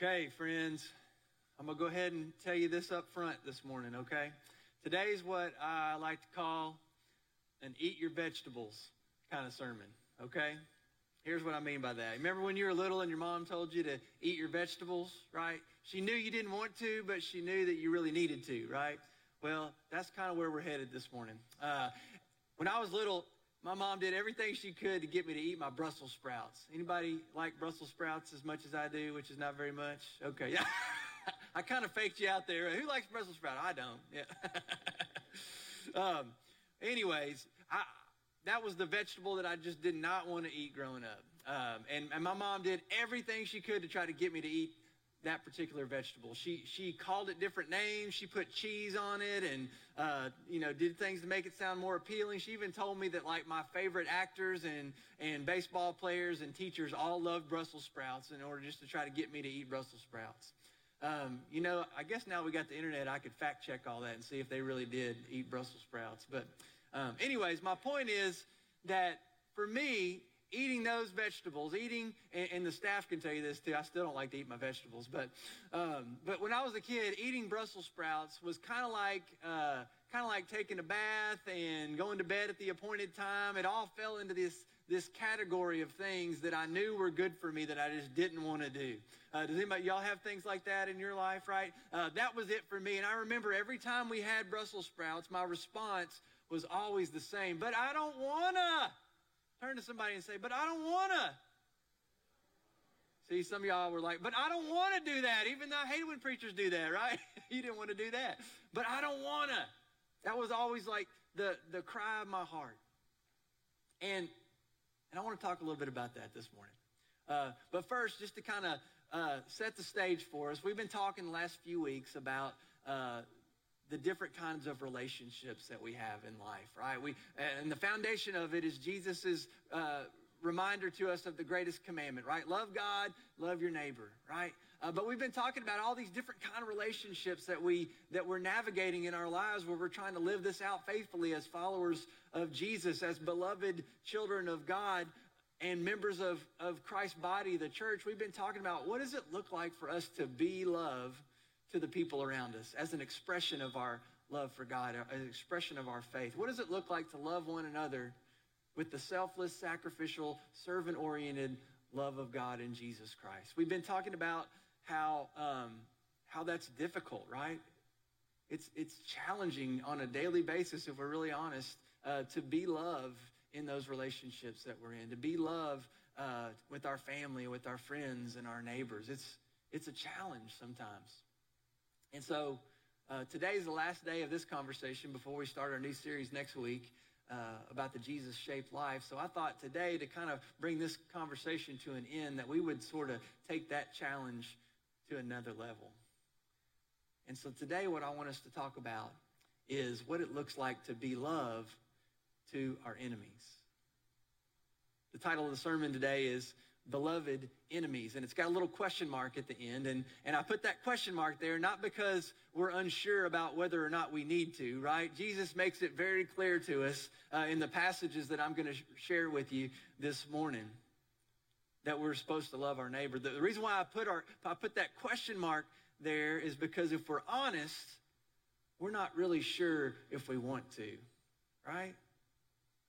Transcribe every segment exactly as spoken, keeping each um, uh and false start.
Okay, friends, I'm going to go ahead and tell you this up front this morning, okay? Today's what I like to call an eat your vegetables kind of sermon, okay? Here's what I mean by that. Remember when you were little and your mom told you to eat your vegetables, right? She knew you didn't want to, but she knew that you really needed to, right? Well, that's kind of where we're headed this morning. Uh, when I was little, my mom did everything she could to get me to eat my Brussels sprouts. Anybody like Brussels sprouts as much as I do, which is not very much? Okay, yeah. I kind of faked you out there. Who likes Brussels sprouts? I don't. Yeah. um, anyways, I, that was the vegetable that I just did not want to eat growing up. Um, and, and my mom did everything she could to try to get me to eat that particular vegetable. She she called it different names. She put cheese on it and, uh, you know, did things to make it sound more appealing. She even told me that, like, my favorite actors and, and baseball players and teachers all loved Brussels sprouts in order just to try to get me to eat Brussels sprouts. Um, you know, I guess now we got the internet, I could fact check all that and see if they really did eat Brussels sprouts. But um, anyways, my point is that for me, eating those vegetables, eating, and, and the staff can tell you this too, I still don't like to eat my vegetables, but um, but when I was a kid, eating Brussels sprouts was kind of like uh, kind of like taking a bath and going to bed at the appointed time. It all fell into this this category of things that I knew were good for me that I just didn't want to do. Uh, does anybody, y'all have things like that in your life, right? Uh, that was it for me, and I remember every time we had Brussels sprouts, my response was always the same, but I don't want to. Turn to somebody and say, but I don't want to. See, some of y'all were like, but I don't want to do that. Even though I hate when preachers do that, right? You didn't want to do that. But I don't want to. That was always like the, the cry of my heart. And, and I want to talk a little bit about that this morning. Uh, but first, just to kind of uh, set the stage for us, we've been talking the last few weeks about uh the different kinds of relationships that we have in life, right? We and the foundation of it is Jesus's uh, reminder to us of the greatest commandment, right? Love God, love your neighbor, right? Uh, but we've been talking about all these different kind of relationships that we that we're navigating in our lives, where we're trying to live this out faithfully as followers of Jesus, as beloved children of God and members of of Christ's body, the church. We've been talking about what does it look like for us to be love to the people around us as an expression of our love for God, an expression of our faith. What does it look like to love one another with the selfless, sacrificial, servant-oriented love of God in Jesus Christ? We've been talking about how um, how that's difficult, right? It's, it's challenging on a daily basis, if we're really honest, uh, to be love in those relationships that we're in, to be love uh, with our family, with our friends and our neighbors. It's, it's a challenge sometimes. And so uh, today is the last day of this conversation before we start our new series next week uh, about the Jesus-shaped life. So I thought today, to kind of bring this conversation to an end, that we would sort of take that challenge to another level. And so today what I want us to talk about is what it looks like to be love to our enemies. The title of the sermon today is Beloved Enemies, and it's got a little question mark at the end, and and I put that question mark there not because we're unsure about whether or not we need to, right? Jesus makes it very clear to us uh, in the passages that I'm going to sh- share with you this morning that we're supposed to love our neighbor. The, the reason why I put our I put that question mark there is because if we're honest, we're not really sure if we want to, right?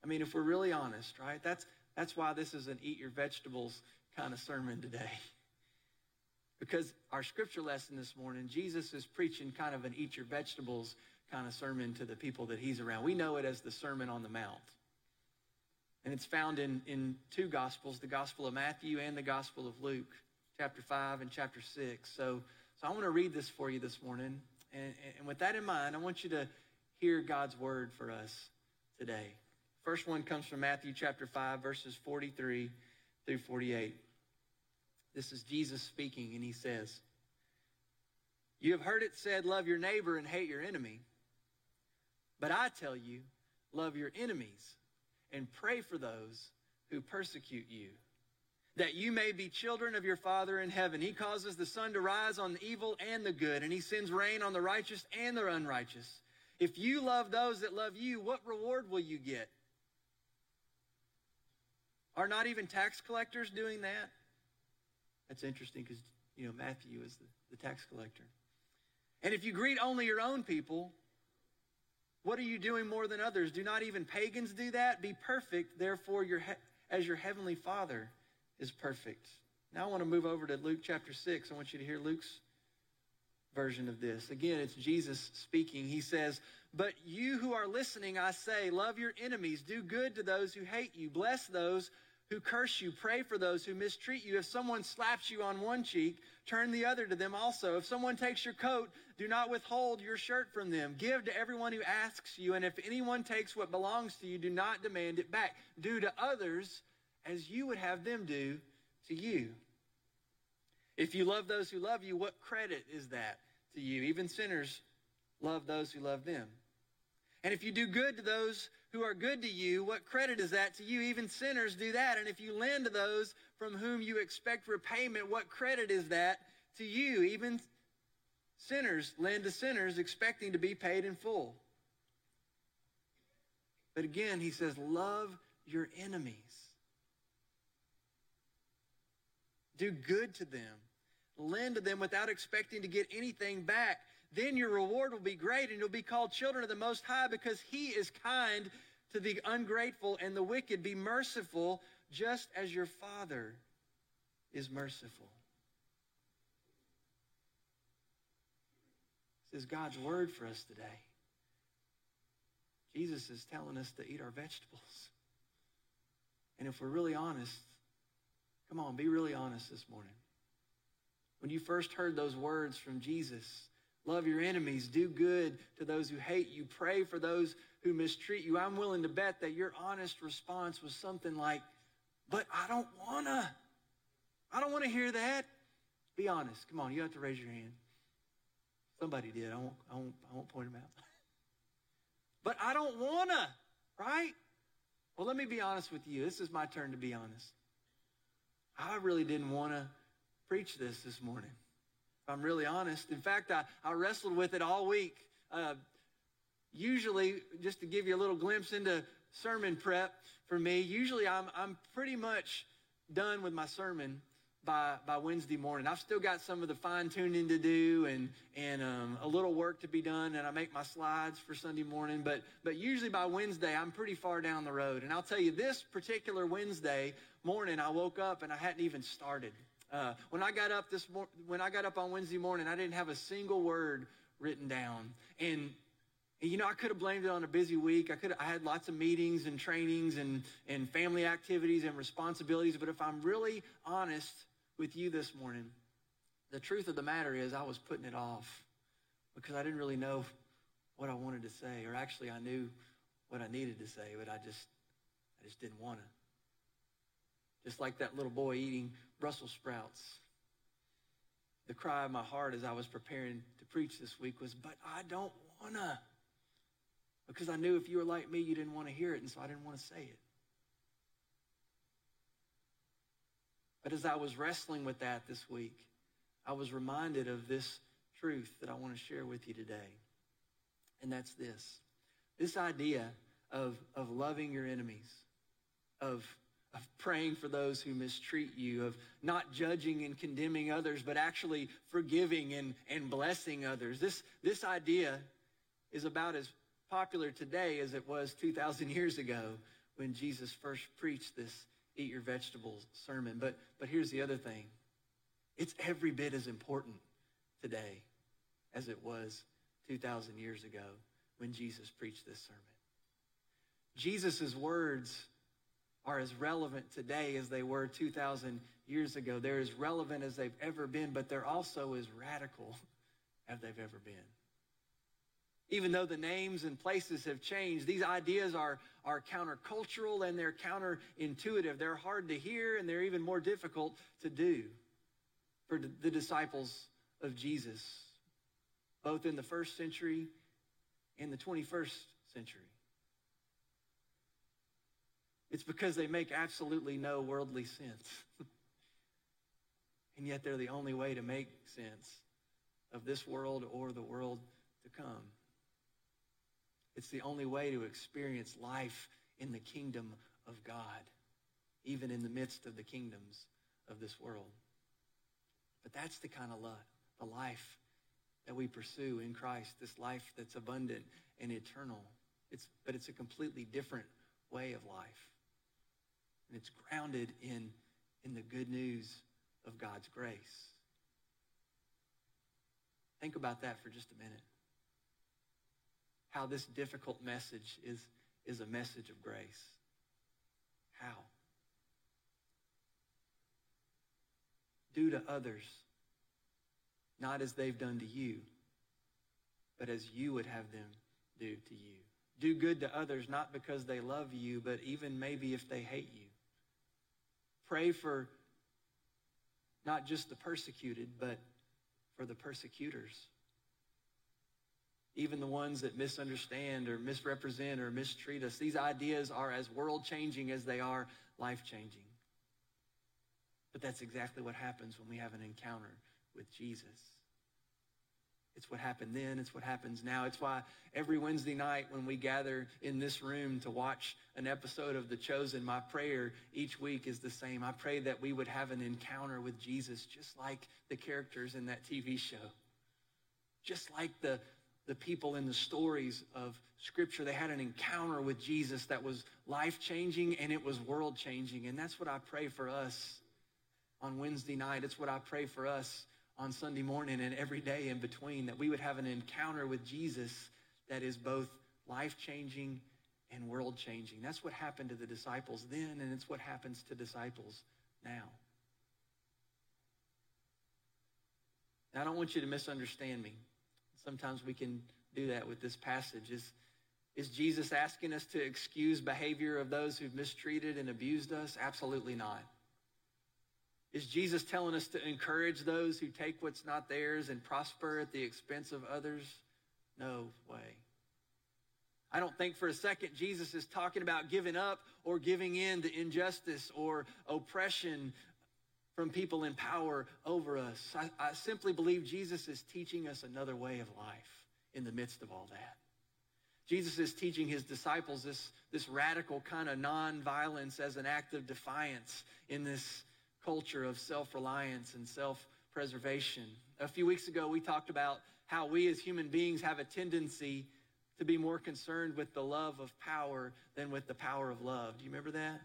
I mean, if we're really honest, right? That's That's why this is an eat your vegetables kind of sermon today. Because our scripture lesson this morning, Jesus is preaching kind of an eat your vegetables kind of sermon to the people that he's around. We know it as the Sermon on the Mount. And it's found in, in two gospels, the Gospel of Matthew and the Gospel of Luke, chapter five and chapter six. So, so I want to read this for you this morning. And, and with that in mind, I want you to hear God's word for us today. First one comes from Matthew chapter five, verses forty-three through forty-eight. This is Jesus speaking, and he says, "You have heard it said, love your neighbor and hate your enemy. But I tell you, love your enemies and pray for those who persecute you, that you may be children of your Father in heaven. He causes the sun to rise on the evil and the good, and he sends rain on the righteous and the unrighteous. If you love those that love you, what reward will you get? Are not even tax collectors doing that?" That's interesting because you know, Matthew is the, the tax collector. And if you greet only your own people, what are you doing more than others? Do not even pagans do that? Be perfect, therefore, your he- as your heavenly Father is perfect. Now I want to move over to Luke chapter six. I want you to hear Luke's version of this. Again, it's Jesus speaking. He says, "But you who are listening, I say, love your enemies, do good to those who hate you, bless those who curse you, pray for those who mistreat you. If someone slaps you on one cheek, turn the other to them also. If someone takes your coat, do not withhold your shirt from them. Give to everyone who asks you, and if anyone takes what belongs to you, do not demand it back. Do to others as you would have them do to you. If you love those who love you, what credit is that to you? Even sinners love those who love them. And if you do good to those who are good to you, what credit is that to you? Even sinners do that. And if you lend to those from whom you expect repayment, what credit is that to you? Even sinners lend to sinners, expecting to be paid in full." But again, he says, love your enemies. Do good to them. Lend to them without expecting to get anything back. Then your reward will be great, and you'll be called children of the Most High, because he is kind to the ungrateful and the wicked. Be merciful, just as your Father is merciful. This is God's word for us today. Jesus is telling us to eat our vegetables. And if we're really honest, come on, be really honest this morning. When you first heard those words from Jesus, love your enemies, do good to those who hate you, pray for those who mistreat you, I'm willing to bet that your honest response was something like, but I don't want to. I don't want to hear that. Be honest. Come on, you have to raise your hand. Somebody did. I won't, I won't, I won't point them out. But I don't want to, right? Well, let me be honest with you. This is my turn to be honest. I really didn't want to preach this this morning. I'm really honest. In fact, I, I wrestled with it all week. Uh, usually, just to give you a little glimpse into sermon prep for me, usually I'm I'm pretty much done with my sermon by by Wednesday morning. I've still got some of the fine-tuning to do and and um, a little work to be done, and I make my slides for Sunday morning. But but usually by Wednesday, I'm pretty far down the road. And I'll tell you, this particular Wednesday morning, I woke up and I hadn't even started. Uh, when I got up this mor- when I got up on Wednesday morning, I didn't have a single word written down, and, and you know I could have blamed it on a busy week. I could I had lots of meetings and trainings and and family activities and responsibilities. But if I'm really honest with you this morning, the truth of the matter is I was putting it off because I didn't really know what I wanted to say, or actually I knew what I needed to say, but I just I just didn't want to. Just like that little boy eating Brussels sprouts. The cry of my heart as I was preparing to preach this week was, but I don't want to. Because I knew if you were like me, you didn't want to hear it, and so I didn't want to say it. But as I was wrestling with that this week, I was reminded of this truth that I want to share with you today. And that's this. This idea of, of loving your enemies, of of praying for those who mistreat you, of not judging and condemning others, but actually forgiving and, and blessing others. This, this idea is about as popular today as it was two thousand years ago when Jesus first preached this eat your vegetables sermon. But, but here's the other thing. It's every bit as important today as it was two thousand years ago when Jesus preached this sermon. Jesus' words are as relevant today as they were two thousand years ago. They're as relevant as they've ever been, but they're also as radical as they've ever been. Even though the names and places have changed, these ideas are, are countercultural and they're counterintuitive. They're hard to hear and they're even more difficult to do for the disciples of Jesus, both in the first century and the twenty-first century. It's because they make absolutely no worldly sense. And yet they're the only way to make sense of this world or the world to come. It's the only way to experience life in the kingdom of God, even in the midst of the kingdoms of this world. But that's the kind of love, the life that we pursue in Christ, this life that's abundant and eternal. It's, but it's a completely different way of life. And it's grounded in, in the good news of God's grace. Think about that for just a minute. How this difficult message is, is a message of grace. How? Do to others, not as they've done to you, but as you would have them do to you. Do good to others, not because they love you, but even maybe if they hate you. Pray for not just the persecuted, but for the persecutors. Even the ones that misunderstand or misrepresent or mistreat us. These ideas are as world-changing as they are life-changing. But that's exactly what happens when we have an encounter with Jesus. It's what happened then. It's what happens now. It's why every Wednesday night when we gather in this room to watch an episode of The Chosen, my prayer each week is the same. I pray that we would have an encounter with Jesus just like the characters in that T V show. Just like the, the people in the stories of Scripture. They had an encounter with Jesus that was life-changing and it was world-changing. And that's what I pray for us on Wednesday night. It's what I pray for us on Sunday morning and every day in between, that we would have an encounter with Jesus that is both life-changing and world-changing. That's what happened to the disciples then, and it's what happens to disciples now. Now, I don't want you to misunderstand me. Sometimes we can do that with this passage. Is, is Jesus asking us to excuse behavior of those who've mistreated and abused us? Absolutely not. Is Jesus telling us to encourage those who take what's not theirs and prosper at the expense of others? No way. I don't think for a second Jesus is talking about giving up or giving in to injustice or oppression from people in power over us. I, I simply believe Jesus is teaching us another way of life in the midst of all that. Jesus is teaching his disciples this, this radical kind of non-violence as an act of defiance in this culture of self-reliance and self-preservation. A few weeks ago, we talked about how we as human beings have a tendency to be more concerned with the love of power than with the power of love. Do you remember that?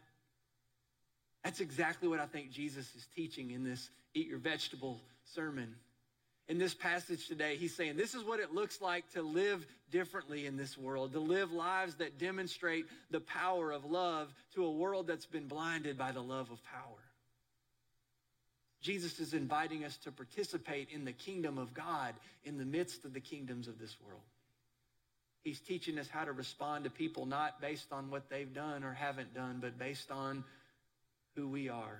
That's exactly what I think Jesus is teaching in this Eat Your Vegetable sermon. In this passage today, he's saying this is what it looks like to live differently in this world, to live lives that demonstrate the power of love to a world that's been blinded by the love of power. Jesus is inviting us to participate in the kingdom of God in the midst of the kingdoms of this world. He's teaching us how to respond to people not based on what they've done or haven't done, but based on who we are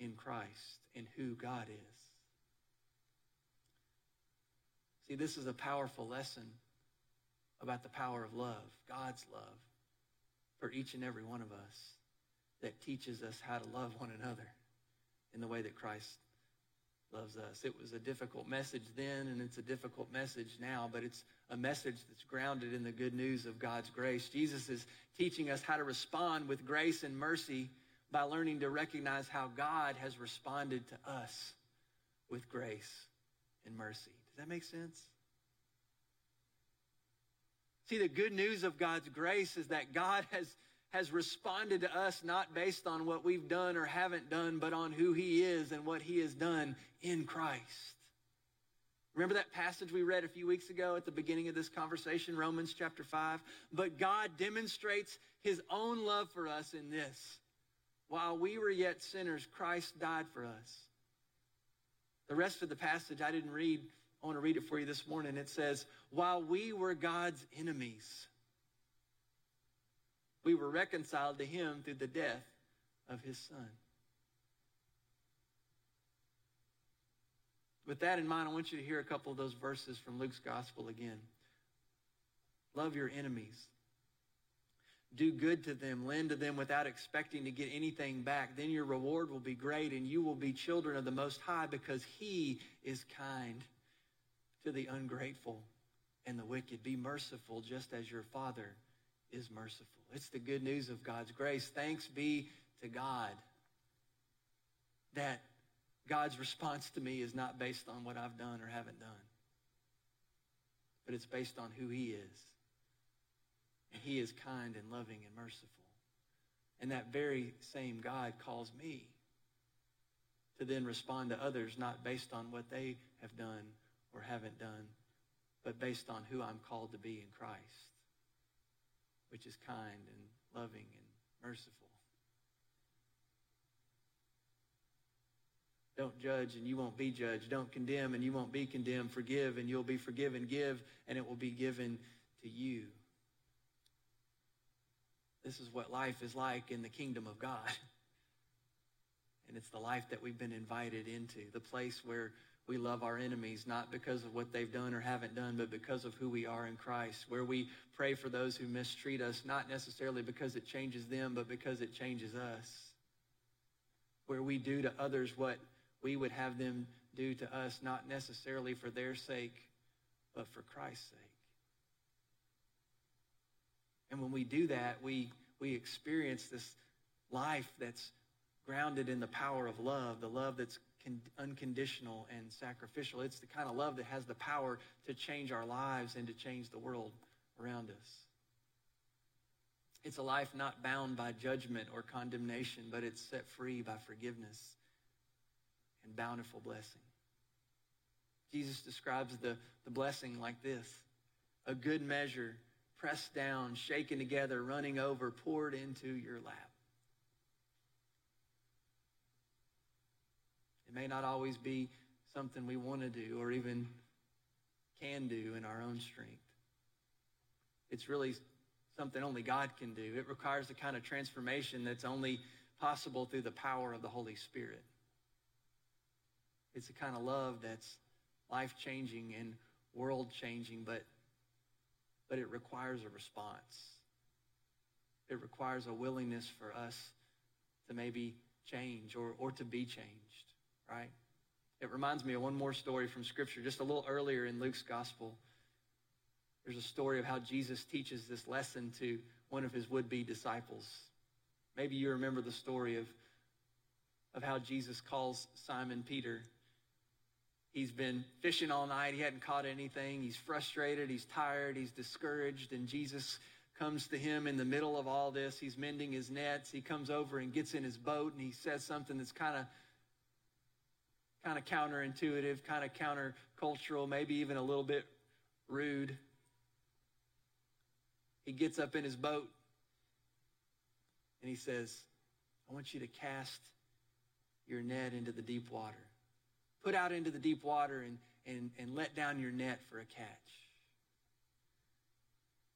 in Christ and who God is. See, this is a powerful lesson about the power of love, God's love, for each and every one of us that teaches us how to love one another in the way that Christ loves us. It was a difficult message then, and it's a difficult message now, but it's a message that's grounded in the good news of God's grace. Jesus is teaching us how to respond with grace and mercy by learning to recognize how God has responded to us with grace and mercy. Does that make sense? See, the good news of God's grace is that God has has responded to us not based on what we've done or haven't done, but on who he is and what he has done in Christ. Remember that passage we read a few weeks ago at the beginning of this conversation, Romans chapter five? But God demonstrates his own love for us in this: while we were yet sinners, Christ died for us. The rest of the passage I didn't read. I want to read it for you this morning. It says, while we were God's enemies, we were reconciled to him through the death of his son. With that in mind, I want you to hear a couple of those verses from Luke's gospel again. Love your enemies. Do good to them. Lend to them without expecting to get anything back. Then your reward will be great and you will be children of the Most High, because he is kind to the ungrateful and the wicked. Be merciful just as your Father is merciful. It's the good news of God's grace. Thanks be to God that God's response to me is not based on what I've done or haven't done, but it's based on who he is. And he is kind and loving and merciful. And that very same God calls me to then respond to others, not based on what they have done or haven't done, but based on who I'm called to be in Christ, which is kind and loving and merciful. Don't judge and you won't be judged. Don't condemn and you won't be condemned. Forgive and you'll be forgiven. Give and it will be given to you. This is what life is like in the kingdom of God. And it's the life that we've been invited into, the place where we love our enemies, not because of what they've done or haven't done, but because of who we are in Christ, where we pray for those who mistreat us, not necessarily because it changes them, but because it changes us, where we do to others what we would have them do to us, not necessarily for their sake, but for Christ's sake. And when we do that, we, we experience this life that's grounded in the power of love, the love that's con- unconditional and sacrificial. It's the kind of love that has the power to change our lives and to change the world around us. It's a life not bound by judgment or condemnation, but it's set free by forgiveness and bountiful blessing. Jesus describes the, the blessing like this: a good measure, pressed down, shaken together, running over, poured into your lap. It may not always be something we want to do or even can do in our own strength. It's really something only God can do. It requires the kind of transformation that's only possible through the power of the Holy Spirit. It's the kind of love that's life-changing and world-changing, but But it requires a response. It requires a willingness for us to maybe change or, or to be changed, right? It reminds me of one more story from Scripture, just a little earlier in Luke's gospel. There's a story of how Jesus teaches this lesson to one of his would-be disciples. Maybe you remember the story of, of how Jesus calls Simon Peter. He's been fishing all night. He hadn't caught anything. He's frustrated. He's tired. He's discouraged. And Jesus comes to him in the middle of all this. He's mending his nets. He comes over and gets in his boat, and he says something that's kind of kind of counterintuitive, kind of countercultural, maybe even a little bit rude. He gets up in his boat, and he says, "I want you to cast your net into the deep water. Put out into the deep water and, and, and let down your net for a catch."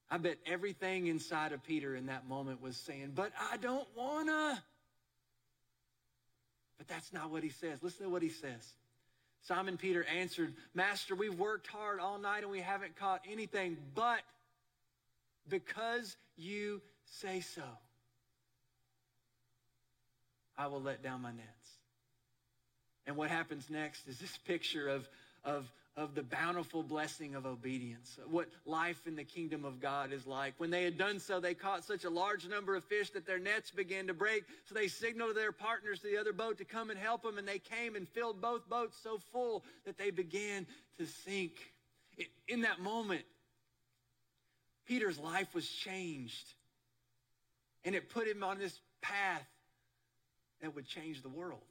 I bet everything inside of Peter in that moment was saying, "But I don't wanna." But that's not what he says. Listen to what he says. Simon Peter answered, "Master, we've worked hard all night and we haven't caught anything, but because you say so, I will let down my nets." And what happens next is this picture of, of, of the bountiful blessing of obedience, what life in the kingdom of God is like. When they had done so, they caught such a large number of fish that their nets began to break. So they signaled their partners to the other boat to come and help them, and they came and filled both boats so full that they began to sink. In that moment, Peter's life was changed, and it put him on this path that would change the world.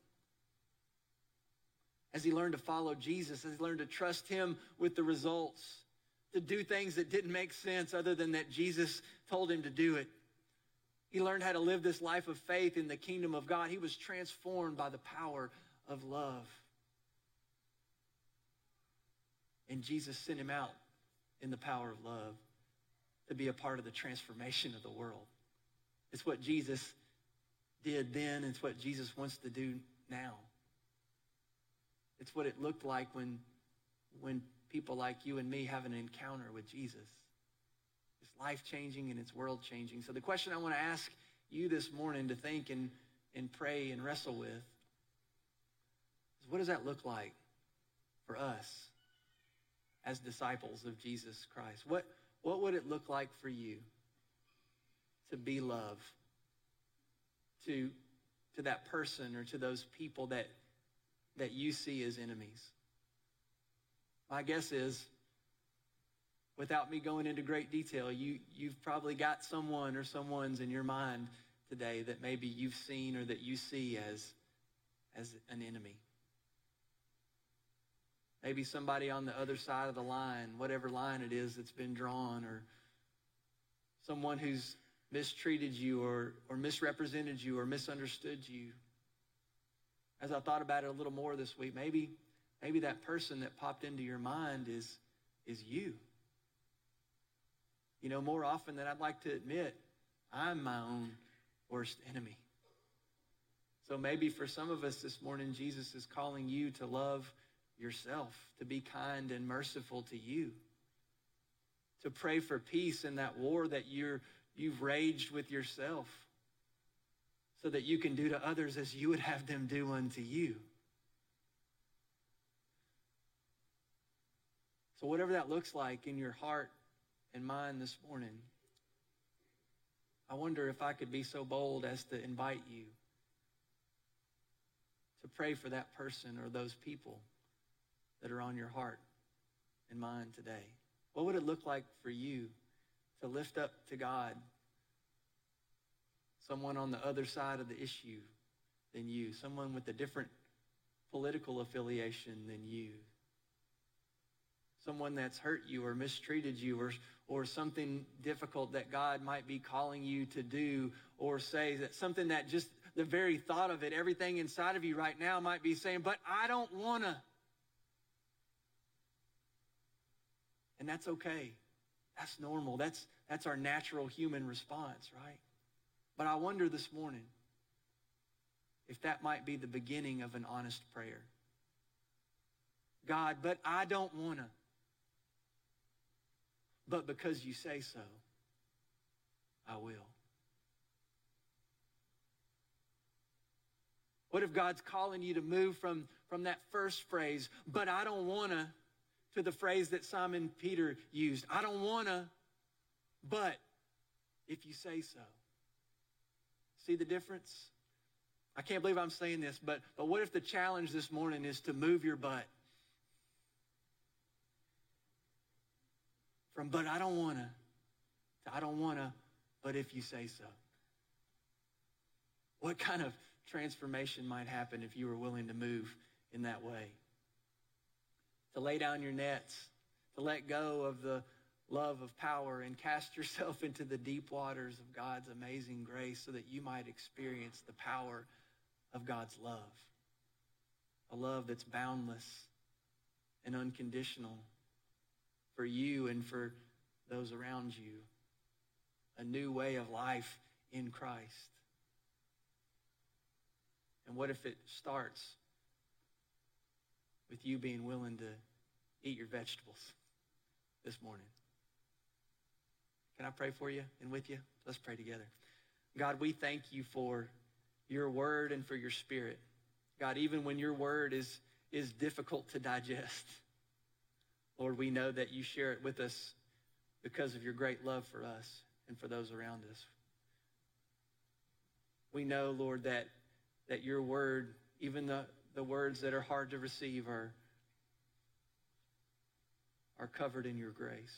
As he learned to follow Jesus, as he learned to trust him with the results, to do things that didn't make sense other than that Jesus told him to do it. He learned how to live this life of faith in the kingdom of God. He was transformed by the power of love. And Jesus sent him out in the power of love to be a part of the transformation of the world. It's what Jesus did then. It's what Jesus wants to do now. It's what it looked like when, when people like you and me have an encounter with Jesus. It's life-changing and it's world-changing. So the question I want to ask you this morning to think and, and pray and wrestle with is, what does that look like for us as disciples of Jesus Christ? What, what would it look like for you to be love to, to that person or to those people that that you see as enemies? My guess is, without me going into great detail, you, you've probably got someone or someone's in your mind today that maybe you've seen or that you see as, as an enemy. Maybe somebody on the other side of the line, whatever line it is that's been drawn, or someone who's mistreated you or, or misrepresented you or misunderstood you. As I thought about it a little more this week, maybe maybe that person that popped into your mind is, is you. You know, more often than I'd like to admit, I'm my own worst enemy. So maybe for some of us this morning, Jesus is calling you to love yourself, to be kind and merciful to you, to pray for peace in that war that you're, you've raged with yourself, so that you can do to others as you would have them do unto you. So whatever that looks like in your heart and mind this morning, I wonder if I could be so bold as to invite you to pray for that person or those people that are on your heart and mind today. What would it look like for you to lift up to God someone on the other side of the issue than you, someone with a different political affiliation than you, someone that's hurt you or mistreated you, or, or something difficult that God might be calling you to do or say, that something that just the very thought of it, everything inside of you right now might be saying, but I don't want to. And that's okay. That's normal. That's, that's our natural human response, right? But I wonder this morning if that might be the beginning of an honest prayer. God, but I don't want to. But because you say so, I will. What if God's calling you to move from, from that first phrase, but I don't want to, to the phrase that Simon Peter used? I don't want to, but if you say so. See the difference? I can't believe I'm saying this, but, but what if the challenge this morning is to move your butt? From but I don't want to, to I don't want to, but if you say so. What kind of transformation might happen if you were willing to move in that way? To lay down your nets, to let go of the love of power and cast yourself into the deep waters of God's amazing grace so that you might experience the power of God's love. A love that's boundless and unconditional for you and for those around you, a new way of life in Christ. And what if it starts with you being willing to eat your vegetables this morning? Can I pray for you and with you? Let's pray together. God, we thank you for your word and for your spirit. God, even when your word is, is difficult to digest, Lord, we know that you share it with us because of your great love for us and for those around us. We know, Lord, that, that your word, even the, the words that are hard to receive, are, are covered in your grace.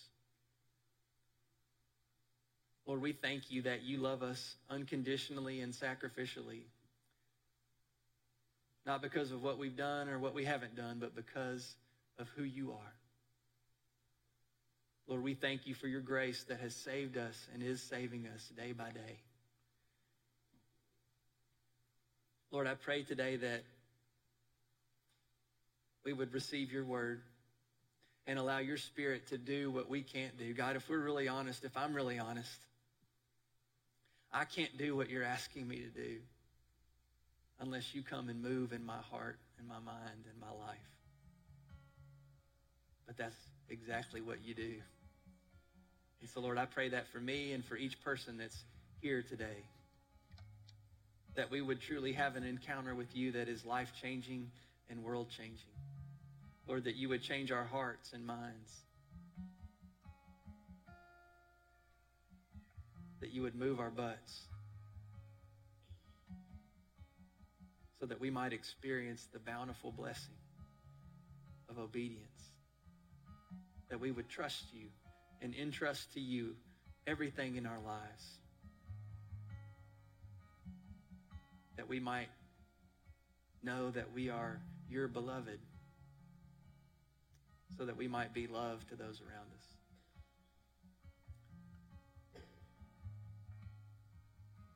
Lord, we thank you that you love us unconditionally and sacrificially, not because of what we've done or what we haven't done, but because of who you are. Lord, we thank you for your grace that has saved us and is saving us day by day. Lord, I pray today that we would receive your word and allow your spirit to do what we can't do. God, if we're really honest, if I'm really honest, I can't do what you're asking me to do unless you come and move in my heart and my mind and my life. But that's exactly what you do. And so, Lord, I pray that for me and for each person that's here today, that we would truly have an encounter with you that is life-changing and world-changing. Lord, that you would change our hearts and minds, that you would move our butts so that we might experience the bountiful blessing of obedience, that we would trust you and entrust to you everything in our lives, that we might know that we are your beloved, so that we might be love to those around us.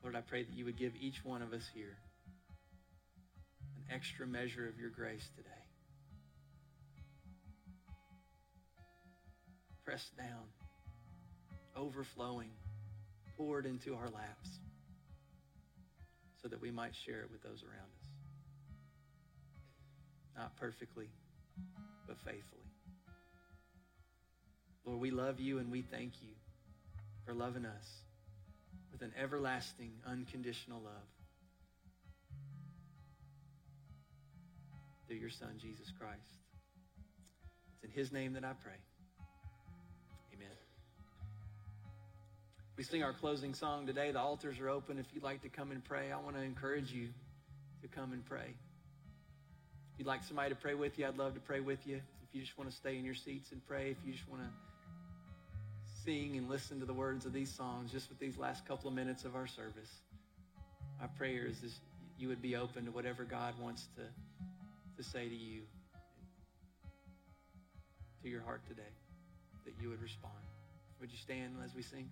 Lord, I pray that you would give each one of us here an extra measure of your grace today. Pressed down, overflowing, poured into our laps so that we might share it with those around us. Not perfectly, but faithfully. Lord, we love you and we thank you for loving us with an everlasting, unconditional love through your Son, Jesus Christ. It's in his name that I pray. Amen. We sing our closing song today. The altars are open. If you'd like to come and pray, I want to encourage you to come and pray. If you'd like somebody to pray with you, I'd love to pray with you. If you just want to stay in your seats and pray, if you just want to sing and listen to the words of these songs, just with these last couple of minutes of our service, my prayer is this, you would be open to whatever God wants to, to say to you, to your heart today, that you would respond. Would you stand as we sing?